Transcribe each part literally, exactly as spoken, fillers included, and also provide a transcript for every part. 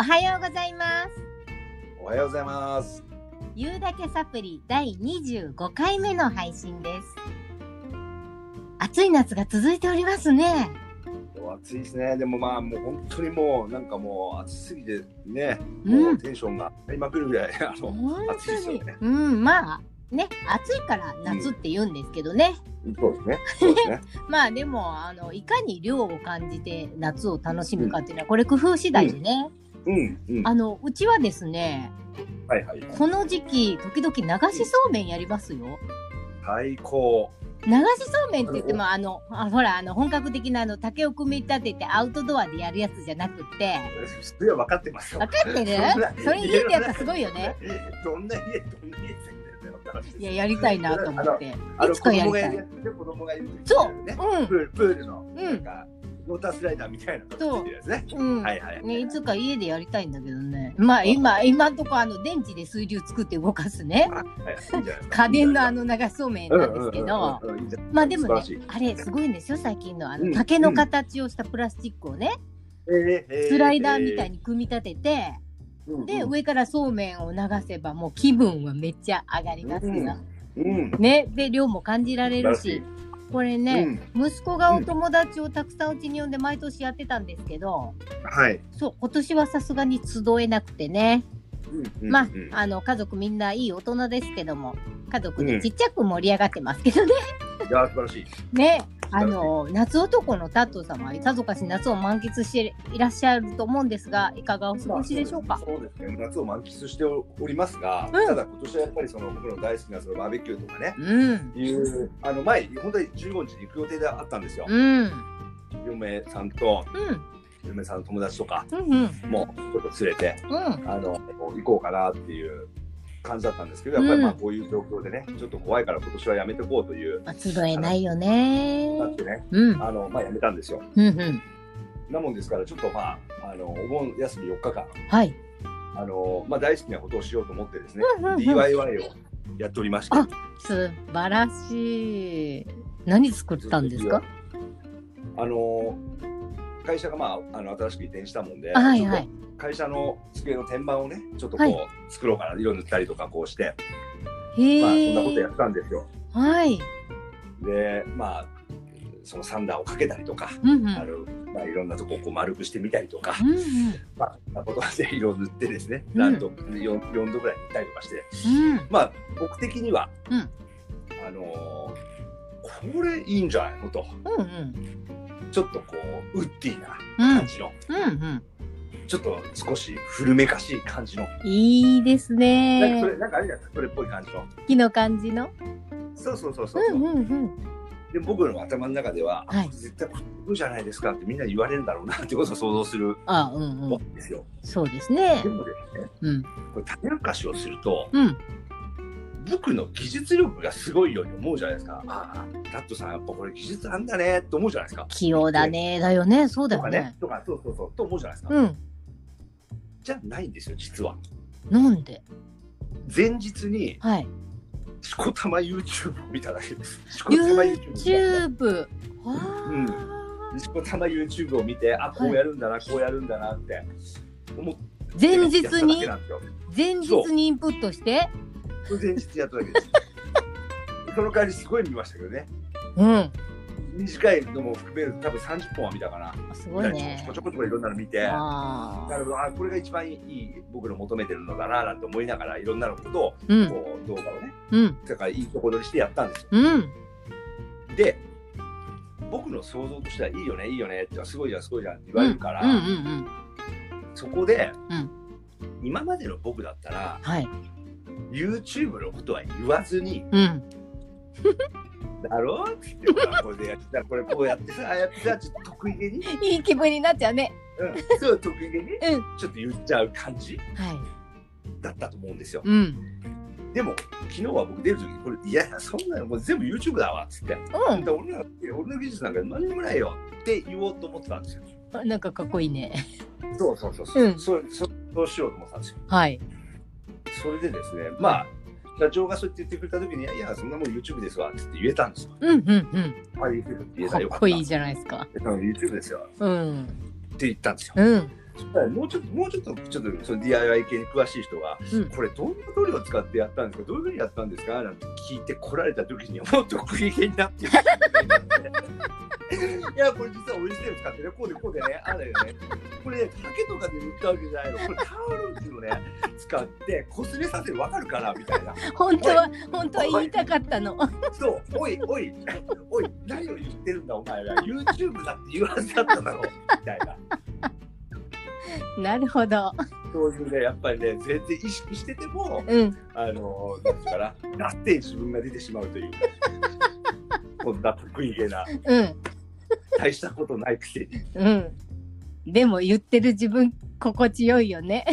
おはようございます。おはようございます。ゆうだけサプリだいにじゅうごかいめの配信です。暑い夏が続いておりますね。暑いですね。でもまあもう本当にもうなんかもう暑すぎてね、うん、もうテンションが上がりまくるぐらいあの暑いですよね、うん、まあね、暑いから夏って言うんですけどね、うん、そうですね、そうですねまあでもあのいかに涼を感じて夏を楽しむかっていうのは、うん、これ工夫次第でね、うんうんうん、あのうちはですね、はいはいはい、この時期時々流しそうめんやりますよ。最高。流しそうめんって言ってもあのあほらあの本格的なあの竹を組み立ててアウトドアでやるやつじゃなくて、それは分かってますよ。分かってるそれ家ってやっぱすごいよね。どんな家どんな家いややりたいなと思っていつかやりたい。子供がいる時ね、そう、うん、プール、プールのなんか、うん、ウォータースライダーみたいなのですね。うん、はいはい、ね、いつか家でやりたいんだけどね。まあ今今のとこあの電池で水流作って動かすね。家電のあの流しそうめんなんですけど、まあでもねあれすごいんですよ最近のあの竹の形をしたプラスチックをね、うん、スライダーみたいに組み立てて。で上からそうめんを流せばもう気分はめっちゃ上がりますよ、うんうん、ね、で量も感じられるし、これね、うん、息子がお友達をたくさんうちに呼んで毎年やってたんですけど、はい、そう今年はさすがに集えなくてね、うんうん、まああの家族みんないい大人ですけども家族でちっちゃく盛り上がってますけどね、うん、いや素晴らしいね。あの夏男のタット様さぞかし夏を満喫していらっしゃると思うんですがいかがお過ごしでしょうか。まあ、そうですね、夏を満喫しておりますが、うん、ただ今年はやっぱりその僕の大好きなそのバーベキューとかね、うん、いうあの前本当にじゅうごにちに行く予定であったんですよ、うん、嫁さんと、うん、嫁さんの友達とか、うんうん、もうちょっと連れて、うん、あの行こうかなっていう感じだったんですけど、やっぱりまあこういう状況でね、うん、ちょっと怖いから今年はやめてこうという、まあ、集えないよねだってね、うん、あのまあやめたんですよ、うんうん、なもんですからちょっとまああのお盆休みよっかかん、はい、あのまあ大好きなことをしようと思ってですね、うんうんうん、ディーアイワイ をやっておりまして。あ、素晴らしい。何作ったんですか。あの会社がまああの新しく移転したもんで、はいはい、会社の机の天板をねちょっとこう、はい、作ろうかな、色塗ったりとかこうして、まあ、そんなことやったんですよ。はい。でまあそのサンダーをかけたりとか、うんうん、あのまあ、いろんなとこをこう丸くしてみたりとか、うんうん、まあそんなことで色を塗ってですね、何度、うん、よんどぐらい塗ったりとかして、うん、まあ僕的には、うん、あのー、これいいんじゃないのと、うんうん、ちょっとこうウッディな感じの、うんうんうんちょっと少し古めかしい感じのいいですね。なんかそれなんかあれじゃないですか、それっぽい感じの木の感じのそうそうそうそう、うんうんうん、で僕の頭の中では、はい、絶対これじゃないですかってみんな言われるんだろうなってことを想像するあ、うんうん、んですよ。そうですね。でもですね、うん、これ種明かしをすると、うん、僕の技術力がすごいように思うじゃないですか。ああ、タットさんやっぱこれ技術あんだねって思うじゃないですか。器用だねだよね。そうだよね。とかね、とかそうそうそうと思うじゃないですか。うんじゃないんですよ実は。なんで？前日に、はい、しこたま YouTube を見ただけです。しこたま YouTube。うん。しこたま YouTube を見て、あ、こうやるんだな、はい、こうやるんだなって思って前日に前日にインプットして前日やっただけです。その代わりすごい見ましたけどね。うん。短いのも含めると多分さんじゅっぽんは見たかな。すごいね。ちょこちょこちょこいろんなの見て、あなるほど、あこれが一番いい僕の求めてるのだななんて思いながらいろんなのことを、うん、こう動画をね、うん、だからいいところにしてやったんですよ、うん、で僕の想像としてはいいよねいいよねってすごいじゃんすごいじゃんって言われるから、うんうんうんうん、そこで、うん、今までの僕だったら、はい、YouTube のことは言わずに、うんだろうって言ってこれでやったらこれこうやってさやってさちょっと得意げにいい気分になっちゃうね、うん、そう得意げに、うん、ちょっと言っちゃう感じ、はい、だったと思うんですよ、うん、でも昨日は僕出る時にこれいやそんなのもう全部 YouTube だわっつって、うん、だ俺ら俺の技術なんか何にもないよって言おうと思ってたんですよ。あなんかかっこいいね。そうそうそうそう、うん、そ, そ, そうしようと思ってたんですよ。はいそれでですねまあ社長がそう言ってくれたときにいやいやそんなもん YouTube ですわって言えたんですよ。うんうんうん。あ YouTube って言えたらよかった。かっこいいじゃないですか。YouTube ですよ。うん。って言ったんですよ、うん、そしたらもうちょっともうちょっとちょっとその ディーアイワイ 系に詳しい人は、うん、これどういう塗料を使ってやったんですか、どういうふうにやったんですかなんて聞いてこられた時にもっと食い気になっていやこれ実はオリジナル使ってね、こうでこうでね、あれね、これ、ね、竹とかで塗ったわけじゃないの、これタオルっていうのね使って擦れさせる、分かるかなみたいな本当は本当は言いたかったのそうおいおいおい何を言ってるんだお前ら YouTube だって言うはずだっただろみたいななるほど、そういうねやっぱりね全然意識してても、うん、あのだからだって自分が出てしまうというこんな得意げな、うん大したことないくせに、うん、でも言ってる自分心地よいよね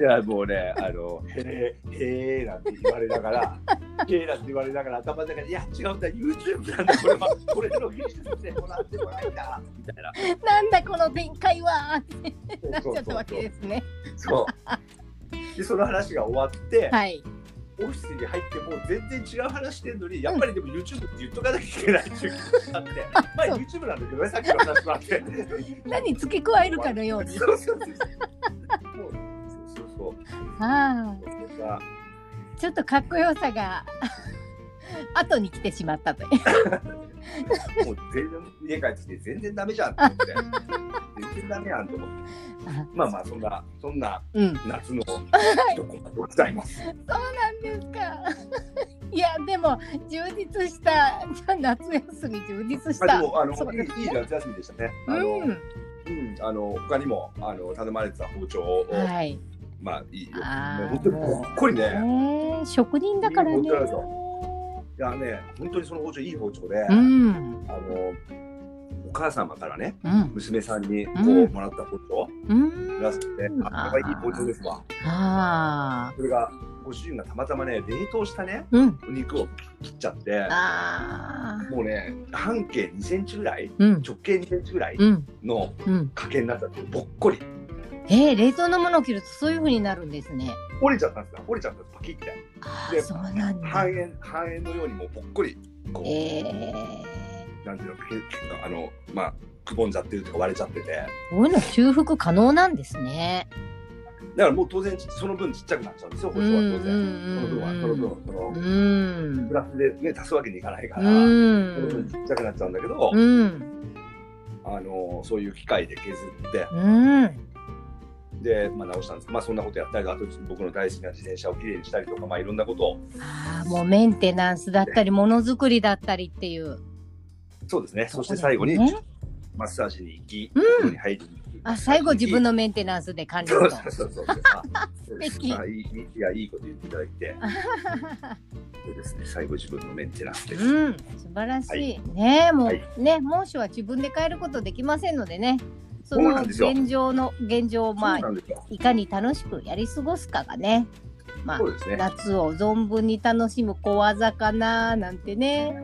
いやもうねあのへーへーなんて言われながらへーなんて言われながら頭の中でいや違うんだ YouTube なんだこれはこれの技術でもらってもらえたみたいななんだこの展開はってなっちゃったわけですねそうでその話が終わって、はいオフィスに入ってもう全然違う話してるのに、やっぱりでも YouTube って言っとかなきゃいけないっていうことがあって、まあ YouTube なんだけどね、さっきの話もあって何付け加えるかのようにそうそうそうそうそうあーちょっとかっこよさが後に来てしまったというもう全然家帰ってきて全然ダメじゃんと思って全然ダメやんと思ってまあまあそんなそんな夏の一コマでございます、うんはい、そうなんですかいやでも充実したじゃ夏休み充実したあでもあのそうですね、いい夏休みでしたねあの、うんうん、あの他にもあの頼まれてた包丁を、はい、まあいいよ本当にぽっこりね職人だからねいやね、本当にその包丁いい包丁で、うん、あのお母様からね、うん、娘さんにこうもらった包丁、うん、らしくて、あ、いい包丁ですわ。あそれがご主人がたまたまね冷凍したね、うん、お肉を切っちゃって、あもうね半径にセンチぐらい、うん、直径にセンチぐらいのかけになったってぼっこり。えー、冷凍のものを切るとそういう風になるんですね。折れちゃったんですよ。折れちゃったんです。パキッて。あでそうなんだ。半円半円のようにもうぽっこりこう、えー、なんていうのあのまあくぼんじゃってるとか割れちゃってて。こういうの修復可能なんですね。だからもう当然その分ちっちゃくなっちゃうんですよ。包丁は当然。その分はその分はそのうんプラスでね足すわけにいかないから、その分ちっちゃくなっちゃうんだけど、うんあのそういう機械で削って。うんでまあ、直したんです、まあ、そんなことやったりあと僕の大好きな自転車をきれいにしたりとか、まあ、いろんなことをあもうメンテナンスだったりものづくりだったりっていうそうですねそして最後に、ね、マッサージに行き、うん、に入りあ最後自分のメンテナンスで完了とそうそうそうそう素敵あ い, い, やいいこと言っていただいてそうです、ね、最後自分のメンテナンスです、うん、素晴らしい、はい、ねもう、はい、ね猛暑は自分で変えることできませんのでねその現状の現状を、まあ、いかに楽しくやり過ごすかがね、まあ、そうですね夏を存分に楽しむ小技かななんてね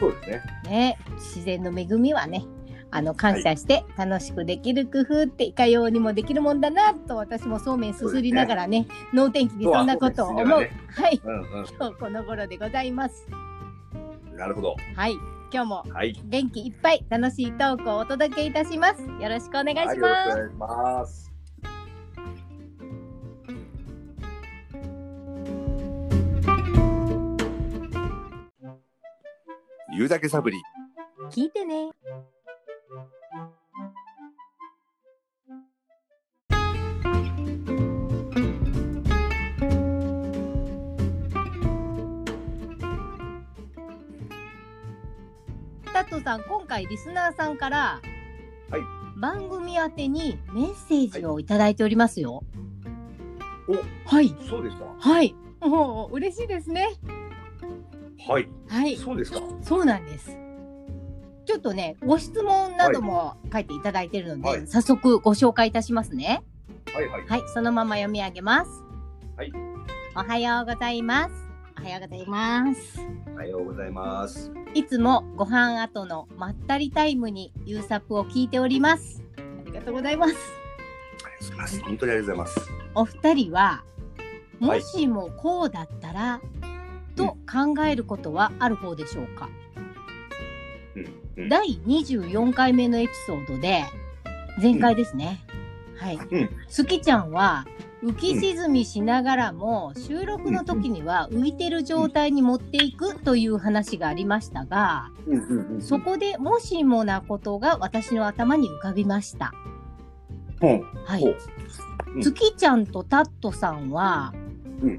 そうですね、ね自然の恵みはねあの感謝して楽しくできる工夫っていかようにもできるもんだなと私もそうめんすすりながらね能天気にそんなことを思う、ね、はい、うんうん、今日この頃でございますなるほどはい今日も元気いっぱい楽しいトークをお届けいたします。よろしくお願いします。はい、よろしくお願いします。言うだけサブリ。聞いてね。タトさん今回リスナーさんから、はい、番組宛てにメッセージをいただいておりますよ、はい、お、はい、そうですかはい、もう嬉しいですねはい、はい、そうですかそうなんですちょっとねご質問なども書いていただいているので、はい、早速ご紹介いたしますねはいはい、はい、そのまま読み上げますはいおはようございますおはようございますおはようございますいつもご飯後のまったりタイムにユーサプを聞いておりますありがとうございますありがとうございます本当にありがとうございますお二人はもしもこうだったら、はい、と考えることはある方でしょうか、うんうんうん、だいにじゅうよんかいめのエピソードで、全開ですね、うん、はい、うん、すきちゃんは浮き沈みしながらも収録の時には浮いてる状態に持っていくという話がありましたが、そこでもしもなことが私の頭に浮かびました、うん、はい、うん、月ちゃんとタットさんは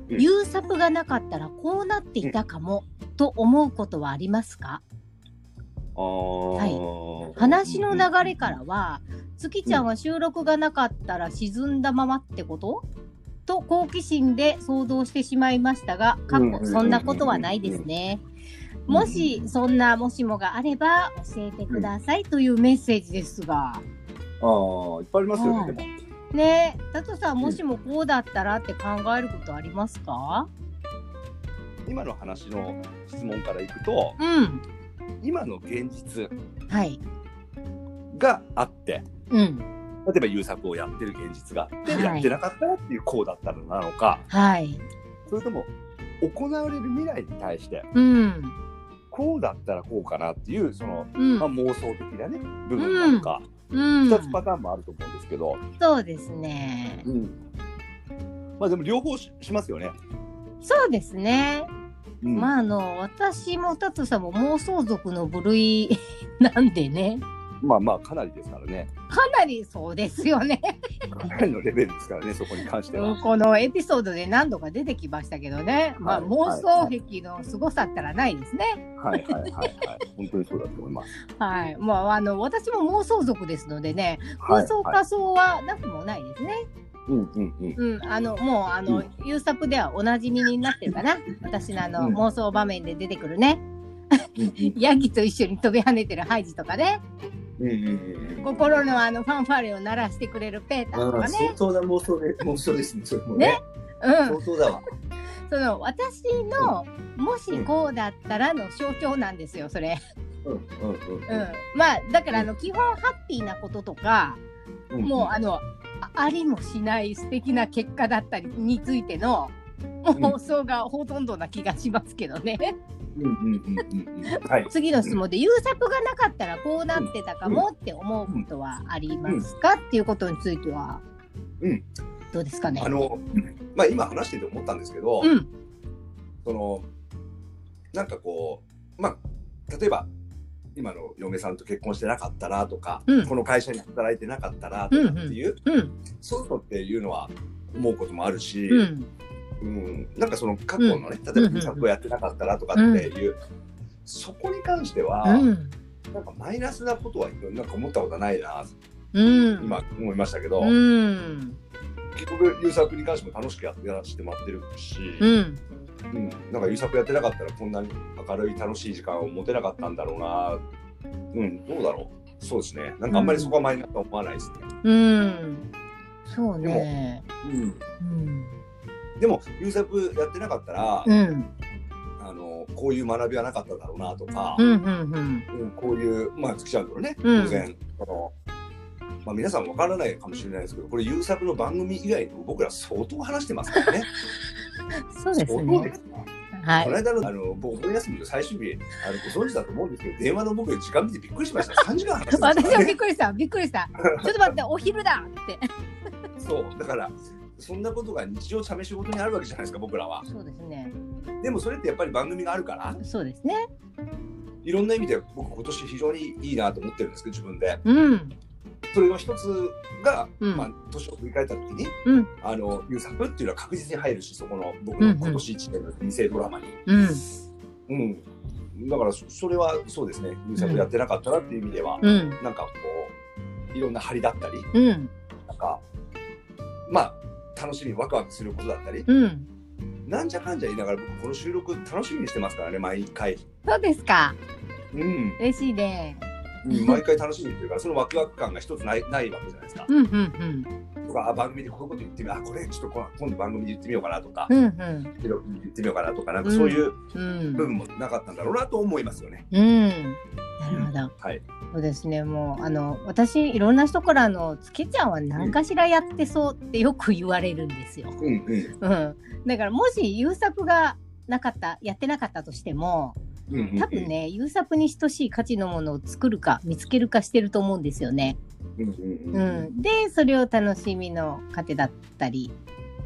優作がなかったらこうなっていたかもと思うことはありますか？あ、はい、話の流れからは月ちゃんは収録がなかったら沈んだままってこと、うん、と好奇心で想像してしまいましたが、過去そんなことはないですね、うん、もしそんなもしもがあれば教えてくださいというメッセージですが、うん、あ、いっぱいありますよね。でもねえ、タトさん、もしもこうだったらって考えることありますか？今の話の質問からいくと、うん、今の現実があって、はい、うん、例えば優作をやってる現実があって、はい、やってなかったらっていうこうだったらなのか、はい、それとも行われる未来に対して、うん、こうだったらこうかなっていうその、うん、まあ、妄想的なね部分なのか、うん、ふたつパターンもあると思うんですけど、そうですね、うん、まあでも両方 し, しますよね。そうですね、うん、まああの私もタトさんも妄想族の部類なんでね、まあまあかなりですからね。かなりそうですよねかなりのレベルですからね、そこに関してはこのエピソードで何度か出てきましたけどね、まあ、妄想癖のすごさったらないですね。はいはいはい、はい、本当にそうだと思いますはい、まあ、あの私も妄想族ですのでね、妄想仮想はなくもないですね、はいはい、うんうんうんうん、あのもうあの、うん、ユーサプではおなじみになってるかな私の、 あの、うん、妄想場面で出てくるねヤギと一緒に飛び跳ねてるハイジとかね、うん、心のあのファンファーレを鳴らしてくれるペーターとかね。相当な妄想で妄想ですね。それもね。ね、うん、相当だわ。その私のもしこうだったらの象徴なんですよ、それ。うんうんうんうん。まあだからあの基本ハッピーなこととか、うん、もうあのありもしない素敵な結果だったりについての妄想がほとんどな気がしますけどね。次の質問で、優作がなかったらこうなってたかもって思うことはありますか、うんうん、っていうことについては、うん、どうですかね。あの、まあ、今話してて思ったんですけど、うん、そのなんかこう、まあ、例えば今の嫁さんと結婚してなかったらとか、うん、この会社に働いてなかったらとかっていう、うんうんうん、そういうのっていうのは思うこともあるし、うん、うん、なんかその過去のね、うん、例えば優作をやってなかったらとかっていう、うん、そこに関しては、うん、なんかマイナスなことはなんか思ったことはないな、うん、今思いましたけど、うん、結局優作に関しても楽しくやってらしてもらってるし、うんうん、なんか優作やってなかったらこんなに明るい楽しい時間を持てなかったんだろうな、うん、どうだろう、そうですね、なんかあんまりそこはマイナスとは思わないですね、うん、そうね、でも優作やってなかったら、うん、あのこういう学びはなかっただろうなとか、うんうんうんうん、こういうまあ月ちゃんとね、うん、当然この、まあ、皆さん分からないかもしれないですけど、これ優作の番組以外の僕ら相当話してますからねそうですね、はい、この間のあの僕お休みの最終日あのご存知だと思うんですけど、電話の僕時間見てびっくりしましたさんじかん話してました、ね、私もびっくりしたびっくりしたちょっと待ってお昼だってそうだからそんなことが日常茶飯事にあるわけじゃないですか、僕らは。そうですね。でもそれってやっぱり番組があるから。そうですね。いろんな意味で僕今年非常にいいなと思ってるんですけど、自分で。うん。それの一つが、うん、まあ年を振り返った時に、うん、あの優作っていうのは確実に入るし、そこの僕の今年いちねんの人生ドラマに。うん。うん。うん、だからそれはそうですね。優作やってなかったなっていう意味では、うん、なんかこういろんな張りだったり、うん、なんかまあ。楽しみワクワクすることだったり、うん、なんじゃかんじゃ言いながら僕この収録楽しみにしてますからね、毎回。そうですか、うん、嬉しいね、うん、毎回楽しみにしてるから、そのワクワク感が一つない、ないわけじゃないですか、うんうんうん、とか番組でこういうこと言ってみよう、あ、これちょっと今度番組で言ってみようかなとか、うんうん、言ってみようかなとか、なんかそういう部分もなかったんだろうなと思いますよね、うんうん、なるほど、はい、そうですね。もうあの私いろんな人からの月ちゃんは何かしらやってそうってよく言われるんですよ、うんうんうん、だからもし優作がなかった、やってなかったとしても、多分ね、優作に等しい価値のものを作るか見つけるかしてると思うんですよね。うん、でそれを楽しみの糧だったり、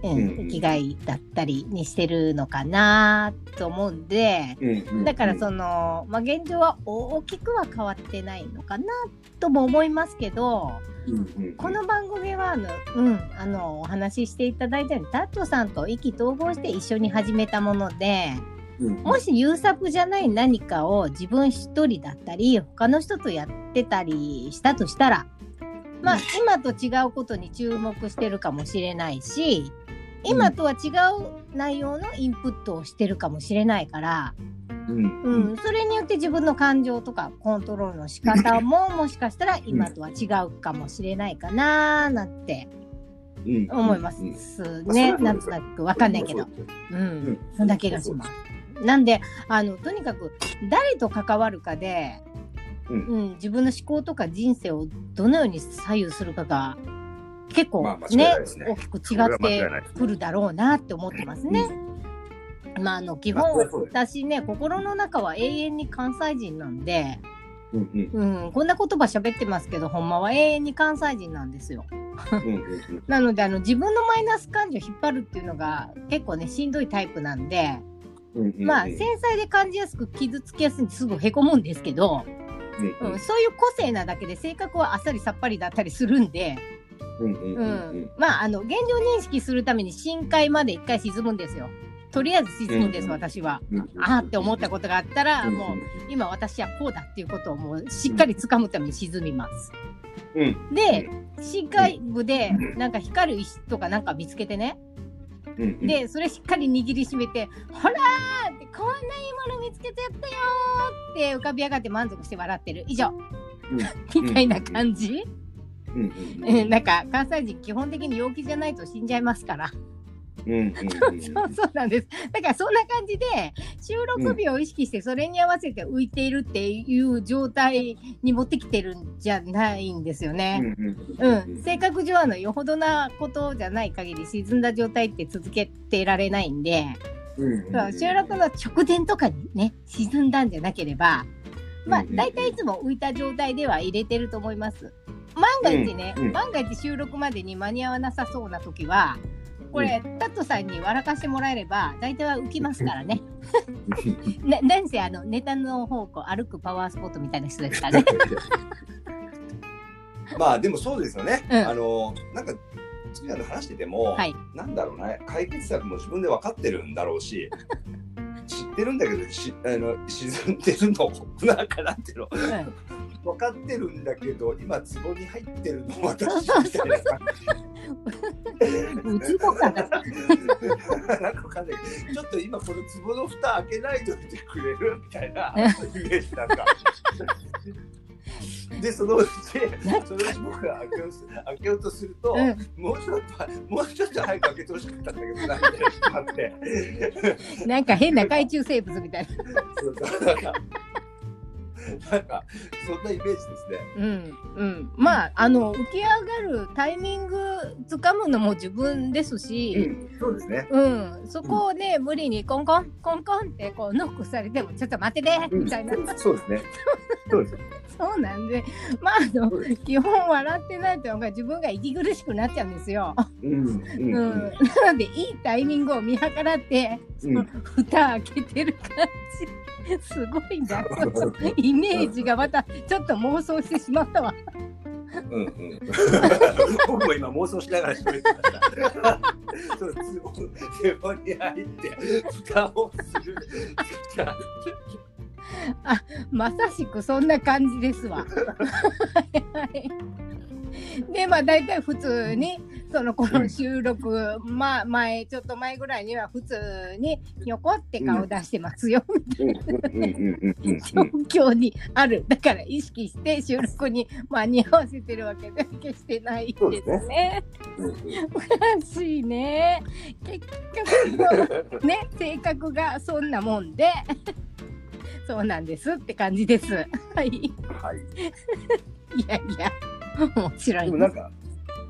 うん、生きがいだったりにしてるのかなと思うんで、だからその、まあ、現状は大きくは変わってないのかなとも思いますけど、この番組はあの、うん、あのお話ししていただいたようにタットさんと意気投合して一緒に始めたもので、もし優作じゃない何かを自分一人だったり他の人とやってたりしたとしたら、まあ、今と違うことに注目してるかもしれないし、今とは違う内容のインプットをしてるかもしれないから、うんうん、それによって自分の感情とかコントロールの仕方ももしかしたら今とは違うかもしれないかなーなんて思いますね。なんとなくわかんないけど、うん、そんな気がします。なんであのとにかく誰と関わるかで、うんうん、自分の思考とか人生をどのように左右するかが結構 ね,、まあ、ね大きく違ってくるだろうなって思ってますね、うん、まああの基本私ね心の中は永遠に関西人なんで、うんうんうん、こんな言葉喋ってますけどほんまは永遠に関西人なんですよなのであの自分のマイナス感情引っ張るっていうのが結構ねしんどいタイプなんで、うんうん、まあ繊細で感じやすく傷つきやすいんですぐへこむんですけど、うんうん、そういう個性なだけで性格はあっさりさっぱりだったりするんで、うんうんうんうん、まああの現状認識するために深海まで一回沈むんですよ。とりあえず沈むんです、うんうん、私は、うんうん、ああって思ったことがあったら、うんうん、もう今私はこうだっていうことをもうしっかり掴むために沈みます、うん、で深海部でなんか光る石とかなんか見つけてね、うんうん、でそれしっかり握りしめてほらーってこんないいもの見つけてやったよーって浮かび上がって満足して笑ってる以上、うん、みたいな感じ、うんうん、なんか関西人基本的に陽気じゃないと死んじゃいますから、うんうんうん、そうそうなんです。だからそんな感じで収録日を意識してそれに合わせて浮いているっていう状態に持ってきてるんじゃないんですよね、うんうんうん、性格上のよほどなことじゃない限り沈んだ状態って続けてられないんで、うんうんうん、収録の直前とかにね沈んだんじゃなければまあ大体いつも浮いた状態では入れてると思います。万が一ね、うんうん、万が一収録までに間に合わなさそうな時はこれ、うん、タットさんに笑かしてもらえれば大体は浮きますからねな, なんせあのネタの方向歩くパワースポットみたいな人ですからねまあでもそうですよね、うん、あのなんか次の話してても、はい、なんだろうね解決策も自分で分かってるんだろうし知ってるんだけどしあの沈んでるのなんかなんていうの、うん、分かってるんだけど今壺に入ってるの私みたいな感じうちもかななんかかね、ちょっと今この壺の蓋開けないといてくれるみたいなイメージなんかでそのうちそれを僕が開けよう、開けようとすると、うん、もうちょっともうちょっと早く開けてほしかったんだけどなんかってなんか変な海中生物みたいなそうそうなんかそんなイメージですね。うんうん。まああの浮き上がるタイミング掴むのも自分ですし、うん、そうですね。うん。そこをね、うん、無理にコンコンコンコンってこうノックされてもちょっと待っててみたいな、うん。そうですね。そうです。そうなんで、まああの基本笑ってないと自分が息苦しくなっちゃうんですよ。うんうん、うんうん、なのでいいタイミングを見計らって、その蓋開けてる感じ。うんすごいなイメージがまたちょっと妄想してしまったわうん、うん、僕も今妄想しながら喋ってましたそれツボに入って蓋をするあ、まさしくそんな感じですわでまあ大体普通にそのこの収録、うん、まあ前ちょっと前ぐらいには普通に横って顔出してますよみたいな状況にある。だから意識して収録に間に合わせてるわけでは決してないですね。おかしいね。結局ね性格がそんなもんでそうなんですって感じです。はい。はい、いやいや。面白い。でもなんか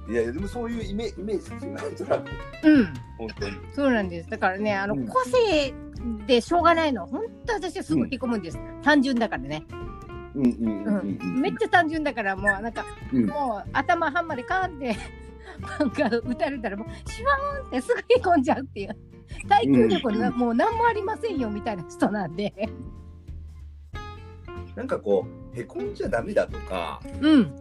いやでもそういうイメージ、イメージですよね。うん。本当に。そうなんです。だからね、あの、うん、個性でしょうがないの。本当私はすごい引き込むんです。うん、単純だからね。うんうんうんうん、めっちゃ単純だからもうなんか、うん、もう頭半までカーンってなんか打たれたらもうシュワーンってすぐ引き込んじゃうっていう耐久力な、うん、もう何もありませんよみたいな人なんで、なんかこうへこんじゃダメだとか、うん、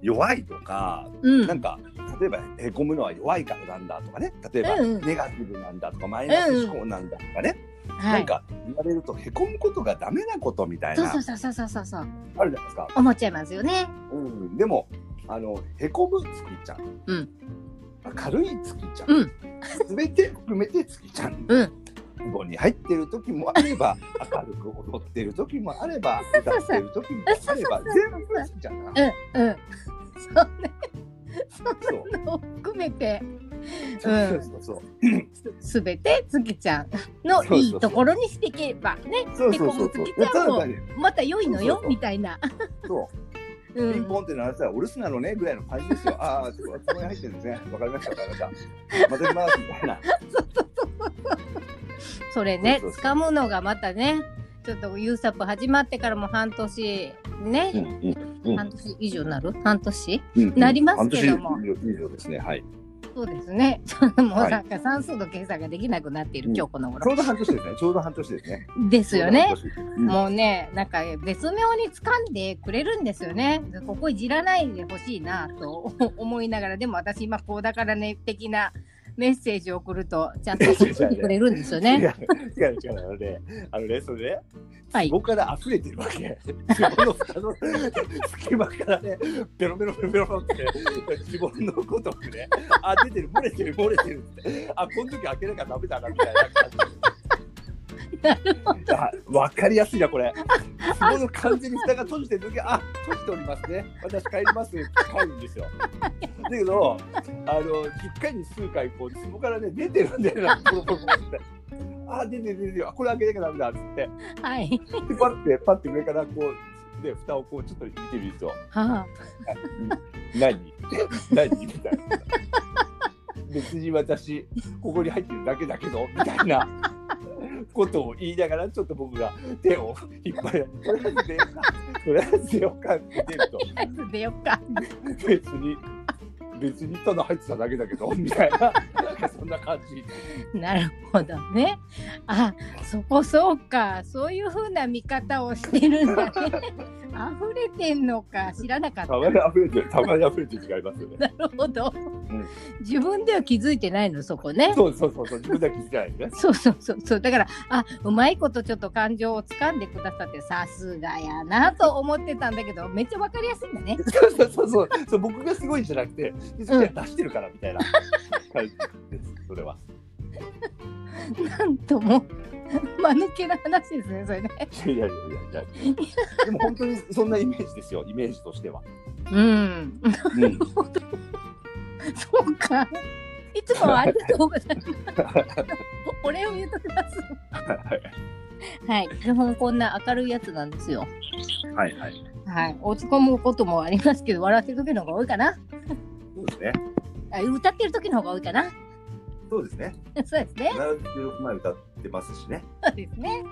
弱いとか、うん、なんか例えばへこむのは弱いからなんだとかね、例えばネガティブなんだとか、うん、マイナス思考なんだとかね、うん、なんか言われるとへこむことがダメなことみたいな、そうそうそうそうそうそう、あるじゃないですか、思っちゃいますよね、うん、でもあのへこむつきちゃん、うん、軽いつきちゃん、うん、全て含めてつきちゃん、うん、ここに入ってる時もあれば明るく踊ってる時もあれば歌ってる時もあれば全部好きじゃん、うんうん、そうね、そんなの含めて、そうそうそうそう、うん、すべてつきちゃんのいいところにしていけばね、そうそうそうそう、でこのつきちゃんもまた良いのよ、そうそうそうみたいな、そううん、ピンポンって鳴らしたらお留守なのねぐらいの感じですよ。ああ、そこに入ってるんですね。わかりました、わかりました。また回すみたいな。そうそうそうそう。それね、そうそうそう、掴むのがまたね、ちょっとユーサップ始まってからも半年ね、うんうん、半年以上なる？半年、うんうん、なりますけども。半年以上ですね、はい。そうですね。もうなんか算数の計算ができなくなっている、はい、今日この頃。ちょうど半年ですね。ちょうど半年ですね。ですよね。うもうね、なんか別妙に掴んでくれるんですよね。ここいじらないでほしいなと思いながら、でも私今こうだからね的なメッセージを送るとちゃんと聞いてくれるんですよね。違う違う、あのね、あのね、それね、はい、壺から溢れてるわけ。壺の蓋の隙間からね、ベロベロベロベロって自分のことをね、あ、出てる、漏れてる漏れてるって、あ、この時開けなきゃダメだなみたいな感じ。なるほど。わかりやすいなこれ。壺の完全に蓋が閉じてる時、あ、閉じておりますね。私帰ります。帰るんですよ。だけど、あのいっかいに数回こう壺からね出てるんだよな、ポロポロポロって、あー出てる出てる、これ開けなきゃダメだっつって、はい、でパッてパッて上からこうで蓋をこうちょっと見てみると、はあ、何何みたいな、別に私ここに入ってるだけだけどみたいなことを言いながら、ちょっと僕が手を引っ張り、とりあえず出ようか、とりあえず出ようかって出ると、とりあえず出ようか、別に。別にただ入ってただけだけどみたい な, なんかそんな感じ。なるほどね。あ、そこそうか、そういう風な見方をしてるんだね。溢れてんのか知らなかった。たまに溢れてる、たまに溢れて違いますよね。なるほど、うん。自分では気づいてないのそこね。そうそうそうそう、自分では気づいてないね。そうそうそうそう、だからあ、うまいことちょっと感情を掴んでくださってさすがやなと思ってたんだけど、めっちゃわかりやすいんだね。そうそうそうそう、そう僕がすごいじゃなくて。出してるからみたいな感じです、うん、それはなんとも間抜けな話ですねそれね。いやいやいやいやでも本当にそんなイメージですよ、イメージとしては。うん、うん、そうか、いつもありがとうございますお礼を言うときますはい、基本こんな明るいやつなんですよ。はいはいはい、落ち込むこともありますけど、笑ってる時の方が多いかな。そうですね。歌ってる時の方が多いかな。そうですね。そうですね。ななじゅうろくまい歌ってますしね。そうですね。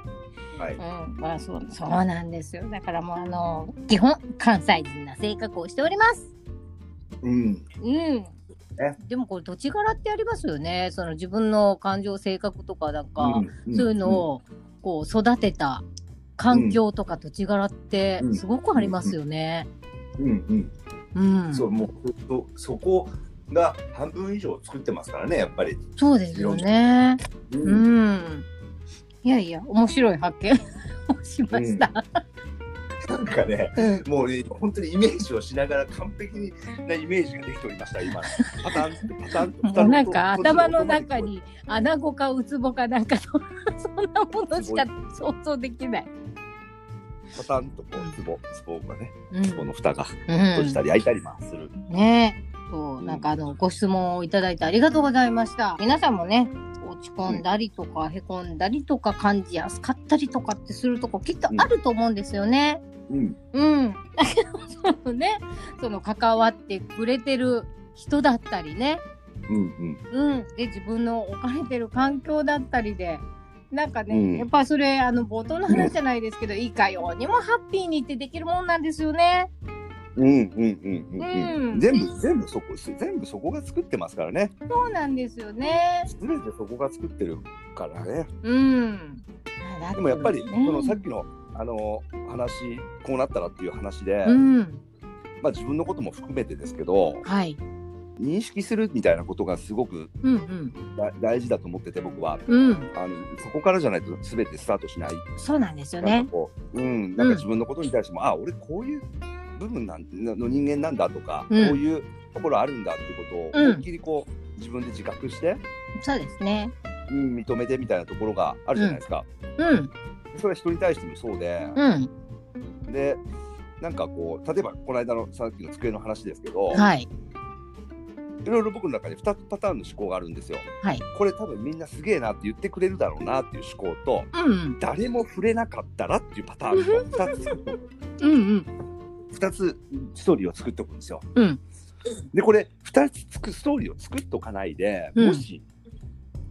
はい。うん、まあそう、そうなんですよ。だからもうあの基本関西人な性格をしております。うん。うん。ね、でもこれ土地柄ってありますよね。その自分の感情、性格とかなんか、うんうん、そういうのをこう育てた環境とか土地柄ってすごくありますよね。うんうん。うんうんうん、そう、もうそ、そこが半分以上作ってますからね、やっぱり。そうですよね。うん。うん、いやいや、面白い発見をしました。うん、なんかね、うん、もう、ね、本当にイメージをしながら完璧なイメージができておりました、今。パターン、パターン、パターン。なんか頭の中に穴子かウツボかなんか、そんなものしか想像できない。パタンとこう壺、壺がね、壺の蓋が閉じたり開いたりもする、うんうん、ね、そう、なんかあのご質問をいただいてありがとうございました。皆さんもね、落ち込んだりとか、うん、へこんだりとか感じやすかったりとかってするとこきっとあると思うんですよね。うん。うん。だけどそのね、その関わってくれてる人だったりね、うんうんうん、で自分の置かれてる環境だったりでなんかね、うん、やっぱそれあの冒頭の話じゃないですけど、うん、いかようにもハッピーにってできるもんなんですよね。うんうんうんうん、うん、全部全部そこ全部そこが作ってますからね。そうなんですよね。全てそこが作ってるからね。うん。でもやっぱりこのさっきのあの話こうなったらっていう話で、うん、まあ自分のことも含めてですけど、はい、認識するみたいなことがすごく、うんうん、大事だと思ってて僕は、うん、あのそこからじゃないと全てスタートしない。そうなんですよね。なんかこう、うん、なんか自分のことに対しても、うん、あ俺こういう部分なんの人間なんだとか、うん、こういうところあるんだってことを思いっきりこう、うん、自分で自覚してそうですね、うん、認めてみたいなところがあるじゃないですか、うんうん、それは人に対してもそうで、うん、でなんかこう例えばこの間のさっきの机の話ですけど、はい、いろいろ僕の中でふたつパターンの思考があるんですよ、はい、これ多分みんなすげえなって言ってくれるだろうなっていう思考と、うん、誰も触れなかったらっていうパターンのふたつうんうんふたつストーリーを作っておくんですよ、うん、でこれふたつつくストーリーを作っとかないで、うん、もし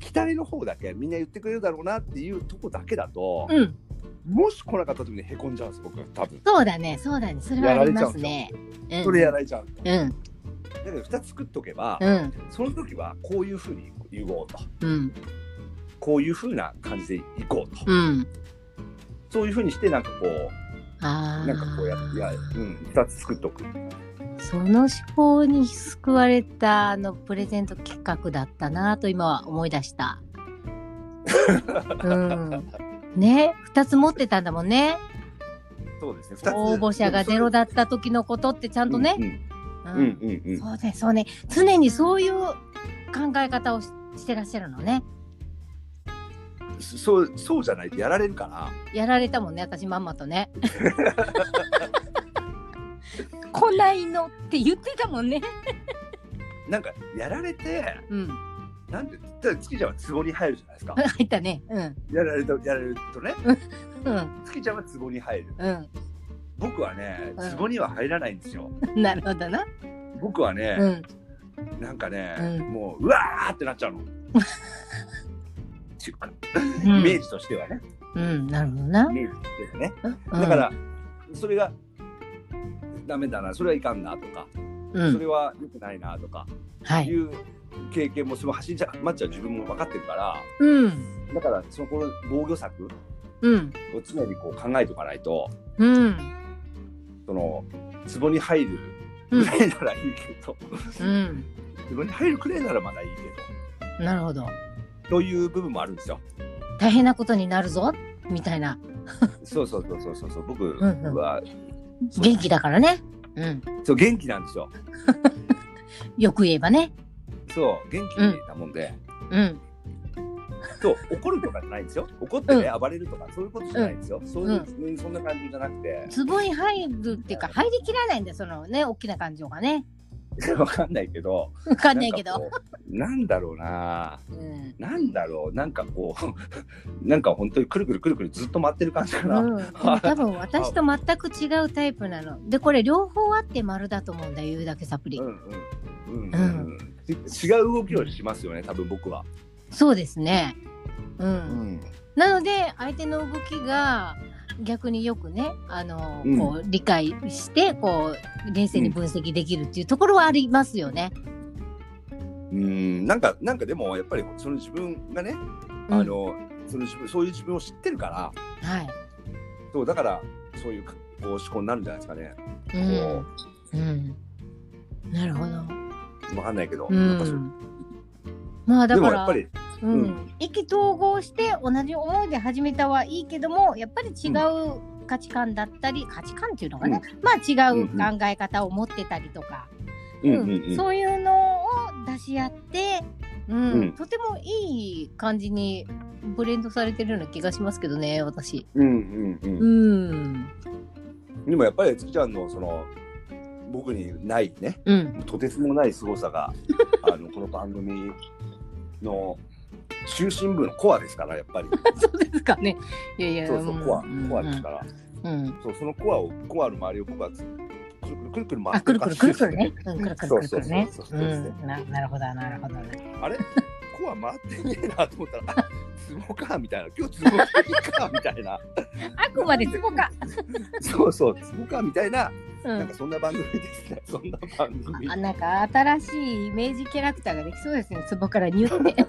期待の方だけみんな言ってくれるだろうなっていうとこだけだと、うん、もし来なかった時にへこんじゃうんです僕多分。そうだねそうだねそれはありますね。それやられちゃう、うん、だからふたつ作っとけば、うん、その時はこういう風に言おうと、うん、こういう風な感じでいこうと、うん、そういう風にしてなんかこうなんかこうやって、うん、ふたつ作っとく。その思考に救われたあのプレゼント企画だったなと今は思い出した、うん、ねふたつ持ってたんだもんね。そうですねふたつ応募者がゼロだった時のことってちゃんとねそうねそうね常にそういう考え方を し, してらっしゃるのね。そう、そうじゃないとやられるかな。やられたもんね私まんまとね来ないのって言ってたもんねなんかやられて、うん、なんて月ちゃんは壺に入るじゃないですか。入ったね、うん、やられた、やられるとね、うん、月ちゃんは壺に入る、うん、僕はね壺には入らないんですよ、うん、なるほどな。僕はね、うん、なんかね、うん、もううわーってなっちゃうのイメージとしてはね、うん、なるほどな。イメージとしてね、うん、だからそれがダメだなそれはいかんなとか、うん、それは良くないなとか、はい、いう経験もその走り待っちゃう自分も分かってるから、うん、だからそのこの防御策を常にこう考えておかないと、うん、その壺に入るくらいならいいけど、うん、壺に入るくらいならまだいいけどなるほどという部分もあるんですよ。大変なことになるぞみたいなそうそうそうそうそう僕は、うんうん、元気だからね、うん、そう元気なんですよよく言えばねそう元気なもんで、うんそう怒るとかじゃないんですよ怒ってね、うん、暴れるとかそういうことじゃないんですよ、うん、そういう、うん、そんな感じじゃなくて壺に入るっていうか入りきらないんだそのね大きな感情がねわかんないけどわかんないけどなんだろうな、うん、なんだろうなんかこうなんか本当にくるくるくるくるずっと回ってる感じかな、うん、多分私と全く違うタイプなのでこれ両方あって丸だと思うんだ言うだけサプリ、うんうんうんうんうん、違う動きをしますよね多分僕は。そうですね、うんうん、なので相手の動きが逆によくね、あのーうん、こう理解してこう冷静に分析できるっていうところはありますよね。うーん、なんかなんかでもやっぱりその自分がね、うん、あのその自分そういう自分を知ってるから、はい、そうだからそういうこう思考になるんじゃないですかね。うん、うん、なるほど。わかんないけど、うん、やっぱそう。まあだから。でもやっぱりうんうん、意気投合して同じ思いで始めたはいいけどもやっぱり違う価値観だったり、うん、価値観っていうのがね、うん、まあ違う考え方を持ってたりとか、うんうんうん、そういうのを出し合って、うんうん、とてもいい感じにブレンドされてるような気がしますけどね私、うんうんうんうん、でもやっぱり月ちゃんのその僕にないね、うん、とてつもない凄さがあのこの番組の中心部のコアですからやっぱりそうですかね。いやいやそうそうコア、うん、コアですから、うん、そうそのコアをコアの周りを僕はくるくる回ってる感じですね。そうそうそうそう。なるほどなるほど。あれコア回ってねえなと思ったら、ツボかみたいな、今日ツボかみたいな。あくまでツボか。そうそうツボかみたいな。うん、なんかそんな番組ですね。そんな番組。あ、なんか新しいイメージキャラクターができそうですね。ツボからニューって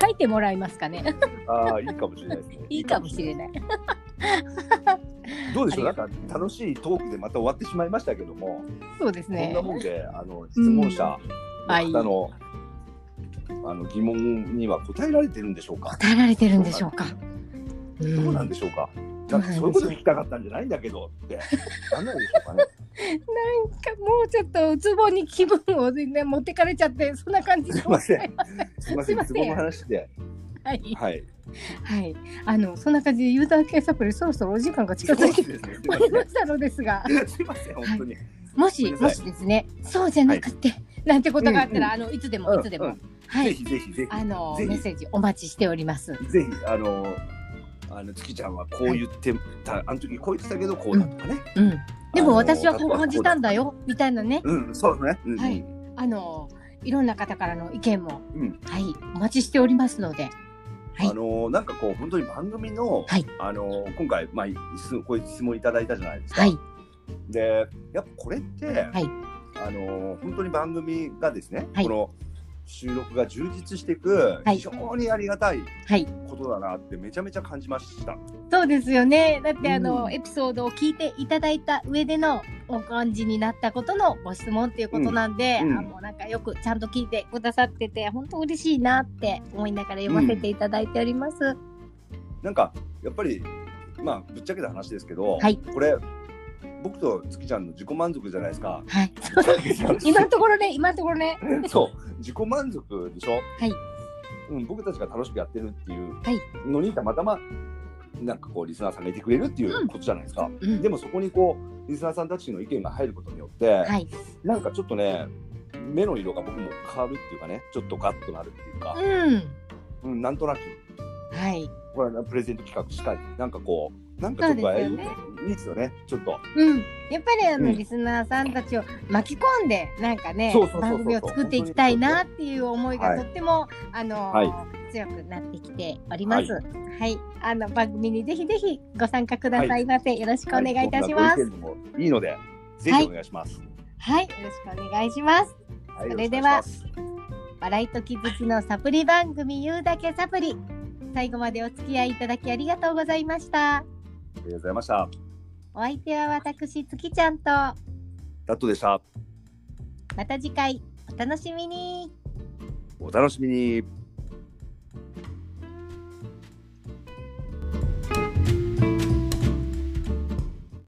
書いてもらいますかね。ああ、いいかもしれないですね。いいかもしれない。どうでしょう。なんか楽しいトークでまた終わってしまいましたけども。そうですね。こんなもんであの質問者の方の、うんはい、あの疑問には答えられてるんでしょうか。答えられてるんでしょうか。どうなんでしょうか。うんなんかそういうこと聞きたかったんじゃないんだけどってなんなんでしょうかね。なんかもうちょっとズボンに気分を全然持ってかれちゃってそんな感じで。すいません。すいません。ズボンの話で。はいはい、はい、あのそんな感じでユーザー系サプリそろそろお時間が近づいてまいりましたのですが。すいません本当に。はい、もしもしですねそうじゃなくて、はい、なんてことがあったら、うんうん、あのいつでもいつでも、うんうん、はいぜひぜひぜひあのメッセージお待ちしております。ぜひあの。あの月ちゃんはこう言ってた、はい、あの時こう言ってたけどこうだとかね、うんうん、でも私はこう感じたんだよみたいなね、うん、そうね、うん、はい、あのいろんな方からの意見も、うん、はいお待ちしておりますので、はい、あのなんかこう本当に番組の、はい、あの今回まあこういう質問いただいたじゃないですか、はい、でやっぱこれって、はい、あの本当に番組がですね、はい、この収録が充実していく非常にありがたいことだなってめちゃめちゃ感じました、はいはい、そうですよね。だってあの、うん、エピソードを聞いていただいた上でのお感じになったことのご質問っていうことなんで、うんうん、あのなんかよくちゃんと聞いてくださってて本当嬉しいなって思いながら読ませていただいております、うん、なんかやっぱりまあぶっちゃけた話ですけど、はい、これ僕と月ちゃんの自己満足じゃないですか。はい、今のところね、今のところね。そう、自己満足でしょ。はい。うん、僕たちが楽しくやってるっていうのにたまたまなんかこうリスナーさんがいてくれるっていうことじゃないですか。うんうん、でもそこにこうリスナーさんたちの意見が入ることによって、はい、なんかちょっとね目の色が僕も変わるっていうかね、ちょっとガッとなるっていうか、うん、うん、なんとなく、はい、これはプレゼント企画したい、なんかこう。なんかちょっといいですよね。ちょっと、うん、やっぱりあの、うん、リスナーさんたちを巻き込んでなんかね番組を作っていきたいなっていう思いがとっても、はい、あの、はい、強くなってきております。はい、はい、あの番組にぜひぜひご参加くださいませ、はい、よろしくお願いいたします。はい、もいいのでぜひお願いします。はい、はい、よろしくお願いします。はい、それでは笑いと気づきのサプリ番組言うだけサプリ最後までお付き合いいただきありがとうございました。ありがとうございました。お相手は私月ちゃんとラットでした。また次回お楽しみに。お楽しみに。